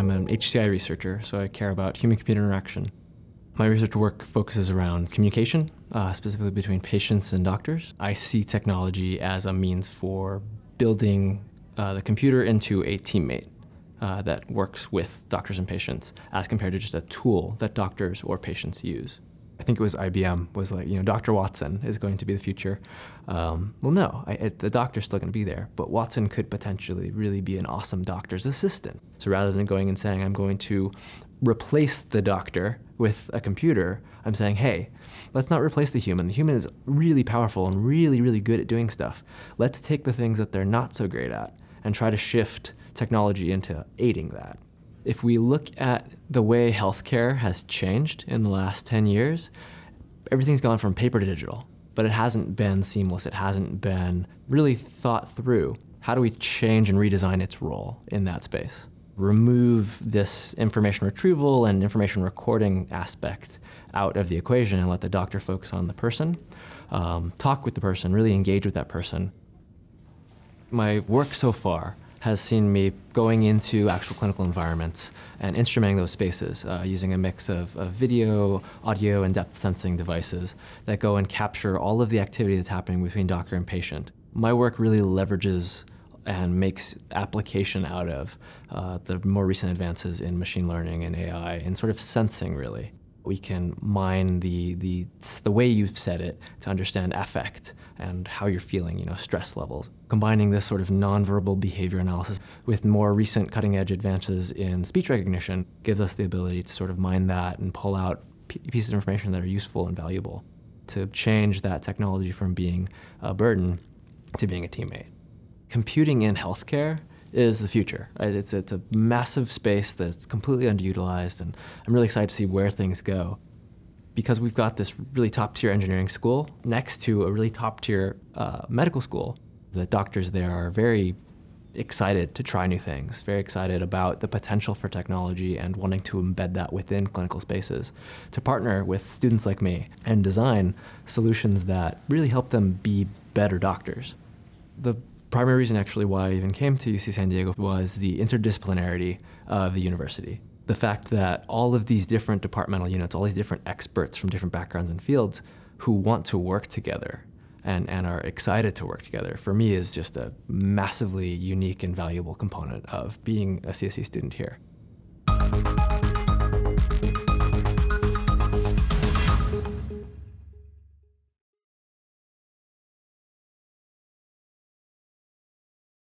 I'm an HCI researcher, so I care about human-computer interaction. My research work focuses around communication, specifically between patients and doctors. I see technology as a means for building the computer into a teammate that works with doctors and patients, as compared to just a tool that doctors or patients use. I think it was IBM was like, Dr. Watson is going to be the future. The doctor's still going to be there, but Watson could potentially really be an awesome doctor's assistant. So rather than going and saying, I'm going to replace the doctor with a computer, I'm saying, hey, let's not replace the human. The human is really powerful and really, really good at doing stuff. Let's take the things that they're not so great at and try to shift technology into aiding that. If we look at the way healthcare has changed in the last 10 years, everything's gone from paper to digital, but it hasn't been seamless. It hasn't been really thought through. How do we change and redesign its role in that space? Remove this information retrieval and information recording aspect out of the equation and let the doctor focus on the person, talk with the person, really engage with that person. My work so far has seen me going into actual clinical environments and instrumenting those spaces using a mix of video, audio, and depth sensing devices that go and capture all of the activity that's happening between doctor and patient. My work really leverages and makes application out of the more recent advances in machine learning and AI and sort of sensing, really. We can mine the way you've said it to understand affect and how you're feeling, stress levels. Combining this sort of nonverbal behavior analysis with more recent cutting-edge advances in speech recognition gives us the ability to sort of mine that and pull out pieces of information that are useful and valuable to change that technology from being a burden to being a teammate. Computing in healthcare is the future. It's a massive space that's completely underutilized, and I'm really excited to see where things go. Because we've got this really top-tier engineering school next to a really top-tier medical school, the doctors there are very excited to try new things, very excited about the potential for technology and wanting to embed that within clinical spaces, to partner with students like me and design solutions that really help them be better doctors. The primary reason actually why I even came to UC San Diego was the interdisciplinarity of the university. The fact that all of these different departmental units, all these different experts from different backgrounds and fields who want to work together and are excited to work together, for me is just a massively unique and valuable component of being a CSE student here.